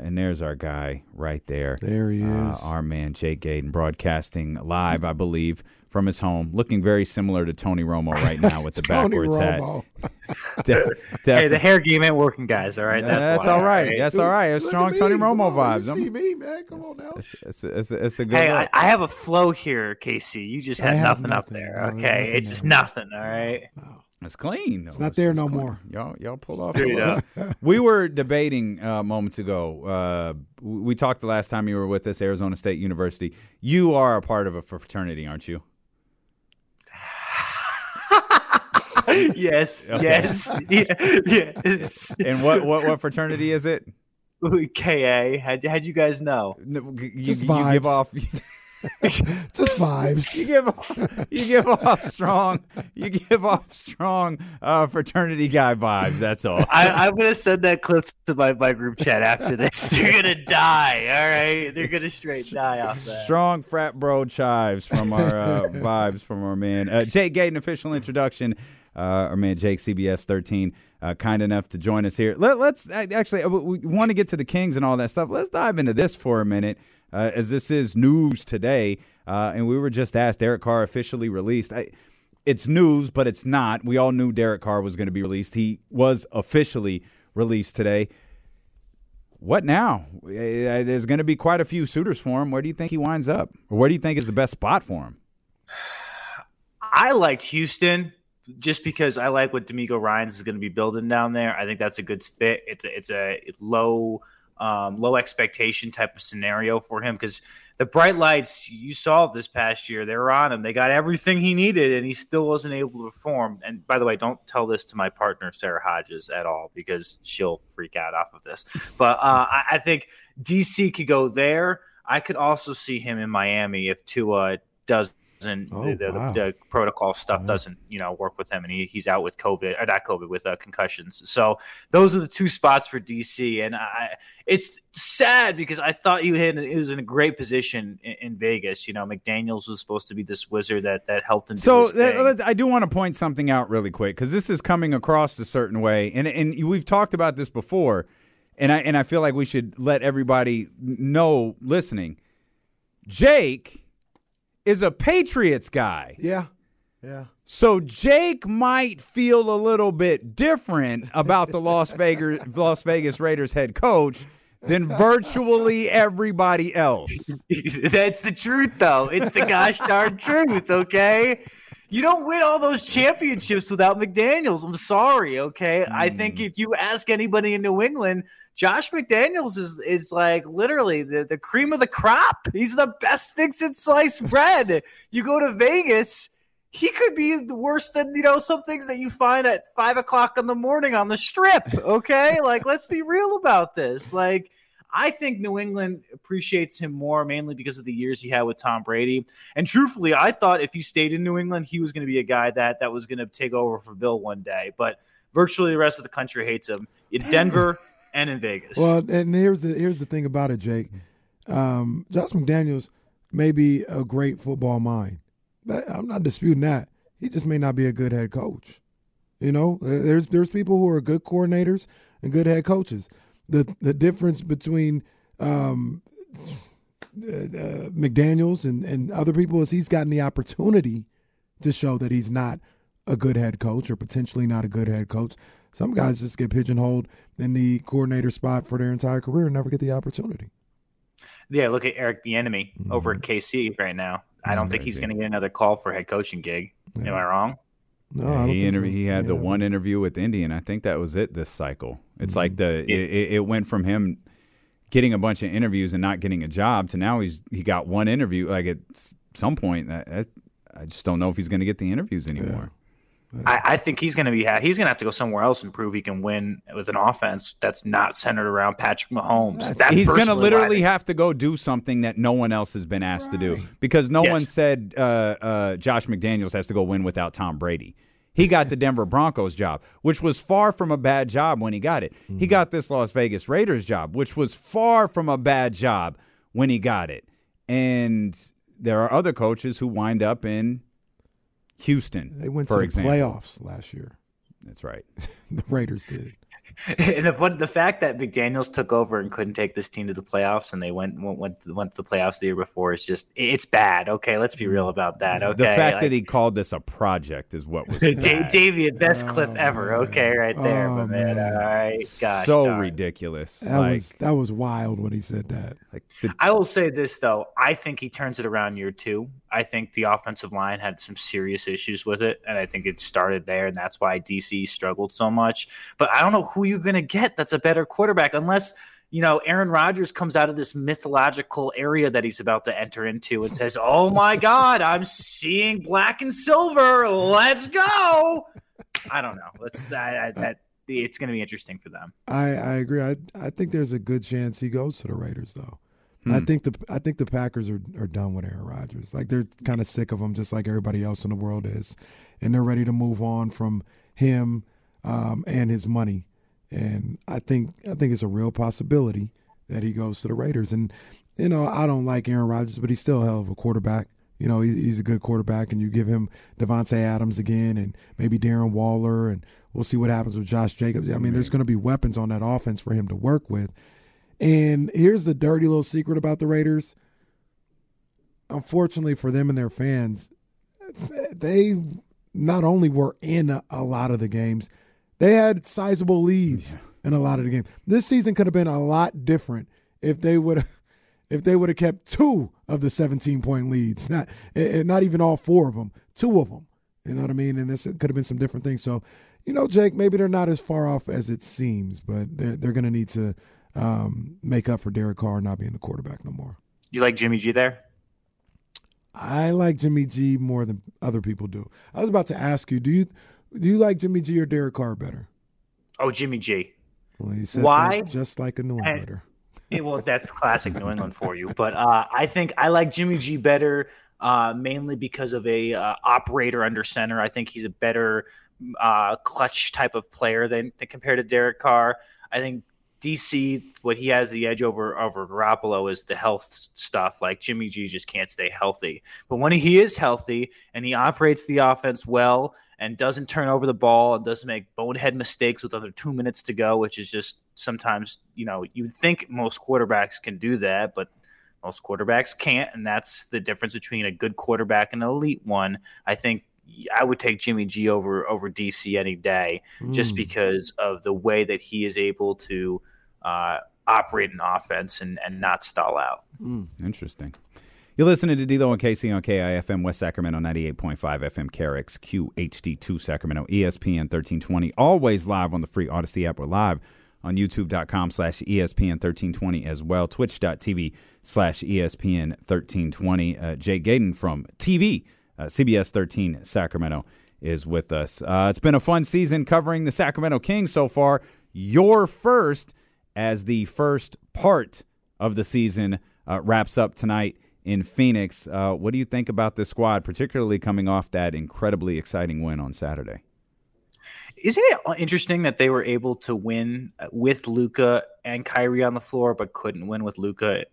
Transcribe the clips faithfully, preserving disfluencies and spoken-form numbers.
and there's our guy right there. There he is. Uh, our man, Jake Gaeden, broadcasting live, I believe, from his home, looking very similar to Tony Romo right now with the backwards Romo. hat. De- hey, the hair game ain't working, guys, all right? That's, that's all right. right. That's Dude, all right. It's strong Tony Romo vibes. You see me, man. Come on now. It's, it's, it's, it's, it's a good Hey, I, I have a flow here, Casey. You just had nothing, nothing up there, okay? It's just nothing, all right? Oh. It's clean. It's not there no more. Y'all y'all pulled off. We were debating uh, moments ago. Uh, we talked the last time you were with us, Arizona State University. You are a part of a fraternity, aren't you? yes, okay. yes. Yeah, yes. And what, what, what fraternity is it? K A. How'd, how'd you guys know? You, you give off... Just vibes. You give off, you give off strong, you give off strong uh, fraternity guy vibes. That's all. I, I'm gonna send that clip to my, my group chat after this. They're gonna die. All right, they're gonna straight die off that. Strong frat bro chives from our uh, vibes from our man uh, Jake Gaeden. Official introduction. Uh, our man Jake, C B S thirteen, uh, kind enough to join us here. Let, let's actually we want to get to the Kings and all that stuff. Let's dive into this for a minute. Uh, as this is news today, uh, and we were just asked, Derek Carr officially released. I, it's news, but it's not. We all knew Derek Carr was going to be released. He was officially released today. What now? Uh, there's going to be quite a few suitors for him. Where do you think he winds up? Or where do you think is the best spot for him? I liked Houston just because I like what D'Amico Ryan is going to be building down there. I think that's a good fit. It's a, it's a low – Um, low expectation type of scenario for him because the bright lights you saw this past year, they were on him. They got everything he needed, and he still wasn't able to perform. And by the way, don't tell this to my partner, Sarah Hodges, at all because she'll freak out off of this. But uh, I, I think D C could go there. I could also see him in Miami if Tua does. And oh, the, the, wow. the protocol stuff yeah. doesn't, you know, work with him, and he, he's out with COVID or not COVID with uh, concussions. So those are the two spots for D C, and I, it's sad because I thought you had it was in a great position in, in Vegas. You know, McDaniels was supposed to be this wizard that that helped him. So do that, I do want to point something out really quick because this is coming across a certain way, and and we've talked about this before, and I and I feel like we should let everybody know listening, Jake is a Patriots guy. Yeah. Yeah. So Jake might feel a little bit different about the Las Vegas Las Vegas Raiders head coach than virtually everybody else. That's the truth, though. It's the gosh darn truth, okay? You don't win all those championships without McDaniels. I'm sorry, okay? Mm. I think if you ask anybody in New England, Josh McDaniels is is like literally the, the cream of the crop. He's the best thing since sliced bread. You go to Vegas, he could be worse than, you know, some things that you find at five o'clock in the morning on the strip. Okay. Like, let's be real about this. Like, I think New England appreciates him more mainly because of the years he had with Tom Brady. And truthfully, I thought if he stayed in New England, he was going to be a guy that that was going to take over for Bill one day. But virtually the rest of the country hates him. In Denver – and in Vegas. Well, and here's the here's the thing about it, Jake. Um, Josh McDaniels may be a great football mind. But I'm not disputing that. He just may not be a good head coach. You know, there's there's people who are good coordinators and good head coaches. The the difference between um, uh, McDaniels and, and other people is he's gotten the opportunity to show that he's not a good head coach or potentially not a good head coach. Some guys just get pigeonholed in the coordinator spot for their entire career and never get the opportunity. Yeah, look at Eric Bieniemy mm-hmm. over at K C right now. He's I don't think he's going to get another call for a head coaching gig. Yeah. Am I wrong? No, yeah, I don't he think interv- so. He had yeah. the one interview with Indian. I think that was it this cycle. It's mm-hmm. like the yeah. it, it went from him getting a bunch of interviews and not getting a job to now he's he got one interview. Like at some point, that, that, I just don't know if he's going to get the interviews anymore. Yeah. I, I think he's going to be he's going to have to go somewhere else and prove he can win with an offense that's not centered around Patrick Mahomes. That's he's going to literally have to go do something that no one else has been asked right. to do because no yes. one said uh, uh, Josh McDaniels has to go win without Tom Brady. He got the Denver Broncos job, which was far from a bad job when he got it. Mm-hmm. He got this Las Vegas Raiders job, which was far from a bad job when he got it. And there are other coaches who wind up in Houston, they went for to the example. playoffs last year. That's right. The Raiders did. And the, the fact that McDaniels took over and couldn't take this team to the playoffs, and they went went went to, went to the playoffs the year before, is just it's bad. Okay, let's be real about that. Okay, the fact like, that he called this a project is what was da- Davian best oh, clip ever. Man. Okay, right there, oh, but man, man. All right, gosh, so darn. ridiculous. That like, was that was wild when he said that. Like the, I will say this though, I think he turns it around year two. I think the offensive line had some serious issues with it, and I think it started there, and that's why D C struggled so much. But I don't know who you're going to get that's a better quarterback, unless you know Aaron Rodgers comes out of this mythological area that he's about to enter into and says, "Oh my God, I'm seeing black and silver. Let's go." I don't know. Let's I, I, that it's going to be interesting for them. I, I agree. I I think there's a good chance he goes to the Raiders, though. Hmm. I think the I think the Packers are, are done with Aaron Rodgers. Like they're kind of sick of him, just like everybody else in the world is, and they're ready to move on from him um, and his money. And I think I think it's a real possibility that he goes to the Raiders. And you know, I don't like Aaron Rodgers, but he's still a hell of a quarterback. You know, he, he's a good quarterback, and you give him Devontae Adams again, and maybe Darren Waller, and we'll see what happens with Josh Jacobs. I mean, Man. there's going to be weapons on that offense for him to work with. And here's the dirty little secret about the Raiders. Unfortunately for them and their fans, they not only were in a, a lot of the games, they had sizable leads yeah. in a lot of the games. This season could have been a lot different if they would if they would have kept two of the seventeen-point leads, not not even all four of them, two of them. You know what I mean? And this could have been some different things. So, you know, Jake, maybe they're not as far off as it seems, but they're, they're going to need to – Um, make up for Derek Carr not being the quarterback no more. You like Jimmy G there? I like Jimmy G more than other people do. I was about to ask you, do you do you like Jimmy G or Derek Carr better? Oh, Jimmy G. Well, he said why? Just like a New Englander. Yeah, well, that's classic New England for you. But uh, I think I like Jimmy G better uh, mainly because of a uh, operator under center. I think he's a better uh, clutch type of player than, than compared to Derek Carr. I think D C, what he has the edge over over Garoppolo is the health stuff. Like Jimmy G just can't stay healthy. But when he is healthy and he operates the offense well and doesn't turn over the ball and doesn't make bonehead mistakes with under two minutes to go, which is just sometimes, you know, you'd think most quarterbacks can do that, but most quarterbacks can't. And that's the difference between a good quarterback and an elite one. I think I would take Jimmy G over over D C any day mm. just because of the way that he is able to uh, operate an offense and, and not stall out. Mm. Interesting. You're listening to D-Lo and K C on K I F M, West Sacramento, ninety-eight point five F M, K R X, Q H D two, Sacramento, E S P N thirteen twenty. Always live on the free Odyssey app. We're live on YouTube.com slash E S P N thirteen twenty as well. Twitch.tv slash E S P N thirteen twenty. Uh, Jake Gaeden from T V. Uh, C B S thirteen Sacramento is with us. Uh, it's been a fun season covering the Sacramento Kings so far. Your first, as the first part of the season uh, wraps up tonight in Phoenix. Uh, what do you think about this squad, particularly coming off that incredibly exciting win on Saturday? Isn't it interesting that they were able to win with Luka and Kyrie on the floor, but couldn't win with Luka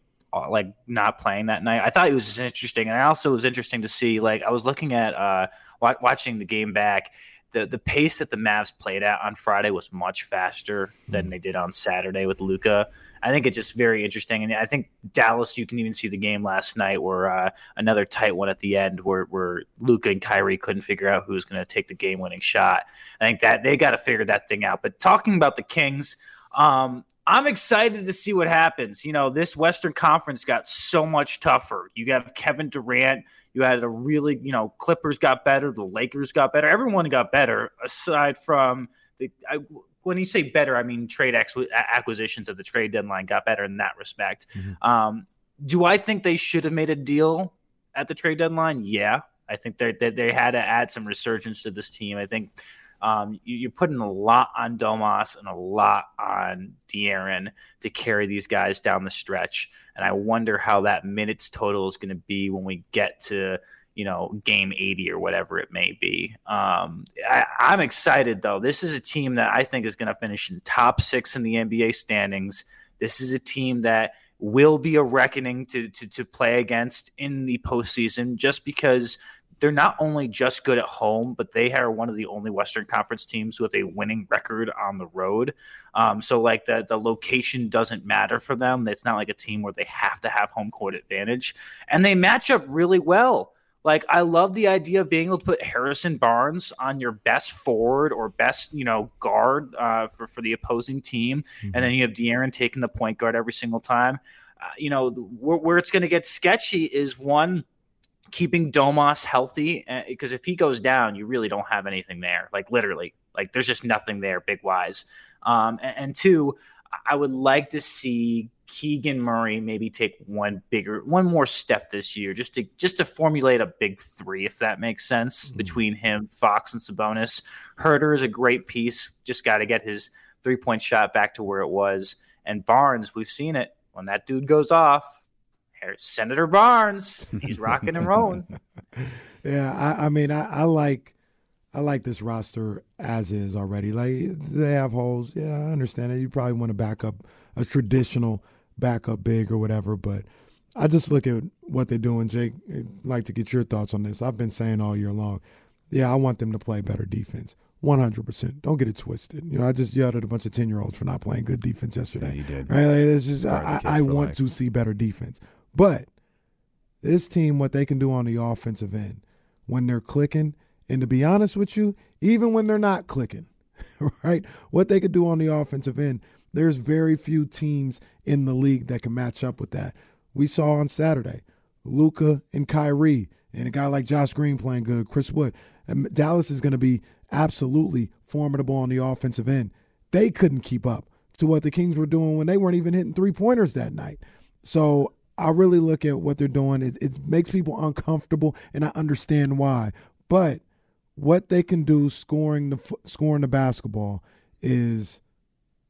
like not playing that night? I thought it was interesting. And I also it was interesting to see, like, I was looking at uh, w- watching the game back. The the pace that the Mavs played at on Friday was much faster than they did on Saturday with Luka. I think it's just very interesting. And I think Dallas, you can even see the game last night where uh, another tight one at the end where, where Luka and Kyrie couldn't figure out who was going to take the game-winning shot. I think that they got to figure that thing out. But talking about the Kings, um, I'm excited to see what happens. You know, this Western Conference got so much tougher. You have Kevin Durant. You had a really, you know, Clippers got better. The Lakers got better. Everyone got better aside from the I, – when you say better, I mean trade ex- acquisitions at the trade deadline got better in that respect. Mm-hmm. Um, do I think they should have made a deal at the trade deadline? Yeah. I think they they had to add some resurgence to this team. I think – Um, you, you're putting a lot on Domas and a lot on De'Aaron to carry these guys down the stretch. And I wonder how that minutes total is going to be when we get to, you know, game eighty or whatever it may be. Um, I, I'm excited, though. This is a team that I think is going to finish in top six in the N B A standings. This is a team that will be a reckoning to to, to play against in the postseason just because – they're not only just good at home, but they are one of the only Western Conference teams with a winning record on the road. Um, so, like, the, the location doesn't matter for them. It's not like a team where they have to have home court advantage. And they match up really well. Like, I love the idea of being able to put Harrison Barnes on your best forward or best, you know, guard uh, for, for the opposing team. Mm-hmm. And then you have De'Aaron taking the point guard every single time. Uh, you know, where, where it's going to get sketchy is, one, keeping Domas healthy, because if he goes down, you really don't have anything there. Like, literally, like, there's just nothing there big wise. Um, and, and two, I would like to see Keegan Murray maybe take one bigger, one more step this year, just to just to formulate a big three, if that makes sense, mm-hmm. between him, Fox, and Sabonis. Herter is a great piece. Just got to get his three point shot back to where it was. And Barnes, we've seen it when that dude goes off. Senator Barnes, he's rocking and rolling. Yeah, I, I mean, I, I like, I like this roster as is already. Like, they have holes. Yeah, I understand it. You probably want to back up a traditional backup big or whatever, but I just look at what they're doing. Jake, I'd like to get your thoughts on this. I've been saying all year long, yeah, I want them to play better defense. one hundred percent. Don't get it twisted. You know, I just yelled at a bunch of ten-year-olds for not playing good defense yesterday. Yeah, you did. Right? Like, it's just I, I want life. to see better defense. But this team, what they can do on the offensive end when they're clicking, and to be honest with you, even when they're not clicking, right, what they could do on the offensive end, there's very few teams in the league that can match up with that. We saw on Saturday, Luka and Kyrie, and a guy like Josh Green playing good, Chris Wood. And Dallas is going to be absolutely formidable on the offensive end. They couldn't keep up to what the Kings were doing when they weren't even hitting three-pointers that night. So I really look at what they're doing. It, it makes people uncomfortable, and I understand why. But what they can do scoring the scoring the basketball is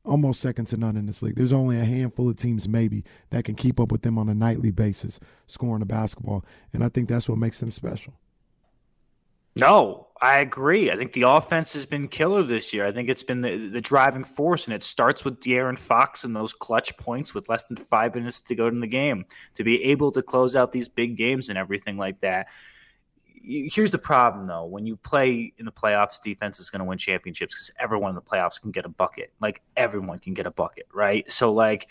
almost second to none in this league. There's only a handful of teams maybe that can keep up with them on a nightly basis scoring the basketball, and I think that's what makes them special. No, I agree. I think the offense has been killer this year. I think it's been the, the driving force, and it starts with De'Aaron Fox and those clutch points with less than five minutes to go in the game to be able to close out these big games and everything like that. Here's the problem, though. When you play in the playoffs, defense is going to win championships because everyone in the playoffs can get a bucket. Like, everyone can get a bucket, right? So, like,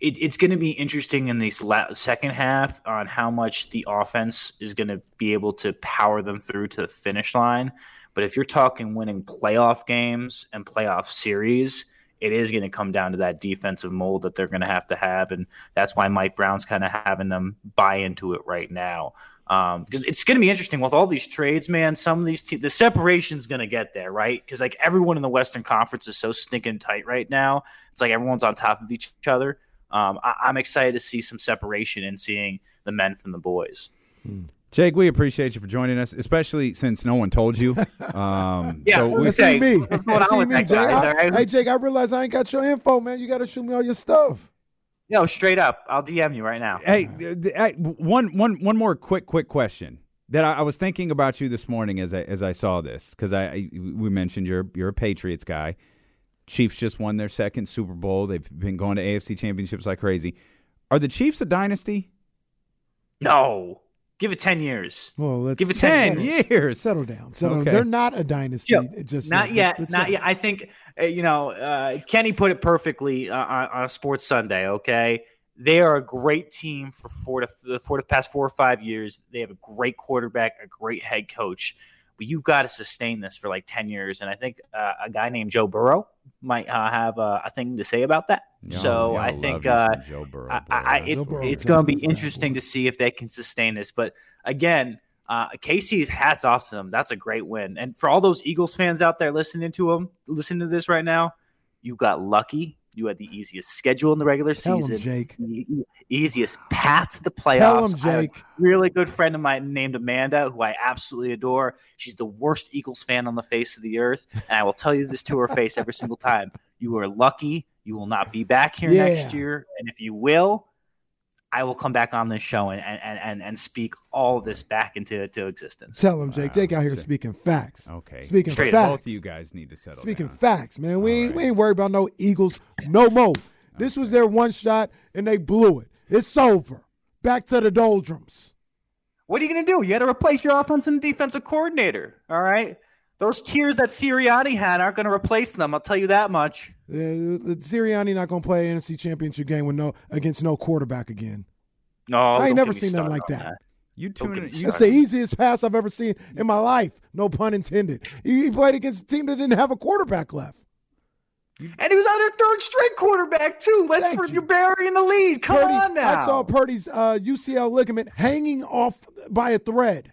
It, it's going to be interesting in this la- second half on how much the offense is going to be able to power them through to the finish line. But if you're talking winning playoff games and playoff series, it is going to come down to that defensive mold that they're going to have to have. And that's why Mike Brown's kind of having them buy into it right now. Um, because it's going to be interesting with all these trades, man. Some of these te- – the separation's going to get there, right? Because, like, everyone in the Western Conference is so stinking tight right now. It's like everyone's on top of each other. Um, I, I'm excited to see some separation and seeing the men from the boys. Jake, we appreciate you for joining us, especially since no one told you. Um, yeah, so we say, me. What's going on with me, that Jake, guy? I, right? Hey, Jake, I realize I ain't got your info, man. You got to shoot me all your stuff. No, straight up. I'll D M you right now. Hey, I, one, one, one more quick, quick question that I, I was thinking about you this morning as I, as I saw this, because I, I we mentioned you're you're a Patriots guy. Chiefs just won their second Super Bowl. They've been going to A F C championships like crazy. Are the Chiefs a dynasty? No. Give it ten years. Well, let's give it ten settle, years. Settle down. Settle okay. down. They're not a dynasty. Yep. Just not uh, yet. Not settle. yet. I think uh, you know. Uh, Kenny put it perfectly uh, on, on Sports Sunday. Okay, they are a great team for four to the four to past four or five years. They have a great quarterback, a great head coach. But you've got to sustain this for like ten years. And I think uh, a guy named Joe Burrow might uh, have uh, a thing to say about that. Yo, so yo, I think uh, Joe Burrow, I, I, it, Joe Burrow, it's going to be interesting to see if they can sustain this. But again, uh, K C's hats off to them. That's a great win. And for all those Eagles fans out there listening to them, listening to this right now, you got lucky. You had the easiest schedule in the regular Tell season. Him, Jake. The easiest path to the playoffs. Tell him, Jake. I have a really good friend of mine named Amanda, who I absolutely adore. She's the worst Eagles fan on the face of the earth, and I will tell you this to her face every single time. You are lucky. You will not be back here yeah. next year, and if you will, I will come back on this show and and and, and speak all of this back into to existence. Tell him, Jake. Wow. Jake out here speaking facts. Okay. Speaking Straight facts. Both of you guys need to settle Speaking down. facts, man. We ain't, right. we ain't worried about no Eagles no more. Okay. This was their one shot, and they blew it. It's over. Back to the doldrums. What are you going to do? You got to replace your offensive and defensive coordinator, all right? Those tiers that Sirianni had aren't going to replace them. I'll tell you that much. Uh, Sirianni not going to play an N F C Championship game with no against no quarterback again. No, I ain't never seen nothing like that. that. You tune in. That's the easiest pass I've ever seen in my life. No pun intended. He played against a team that didn't have a quarterback left. And he was on their third straight quarterback, too. Let's for you burying the lead. Come Purdy, on now. I saw Purdy's uh, U C L ligament hanging off by a thread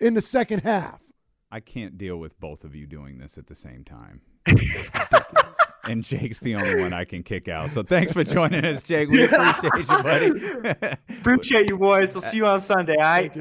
in the second half. I can't deal with both of you doing this at the same time. And Jake's the only one I can kick out. So thanks for joining us, Jake. We appreciate you, buddy. Appreciate you, boys. I'll see you on Sunday, all right?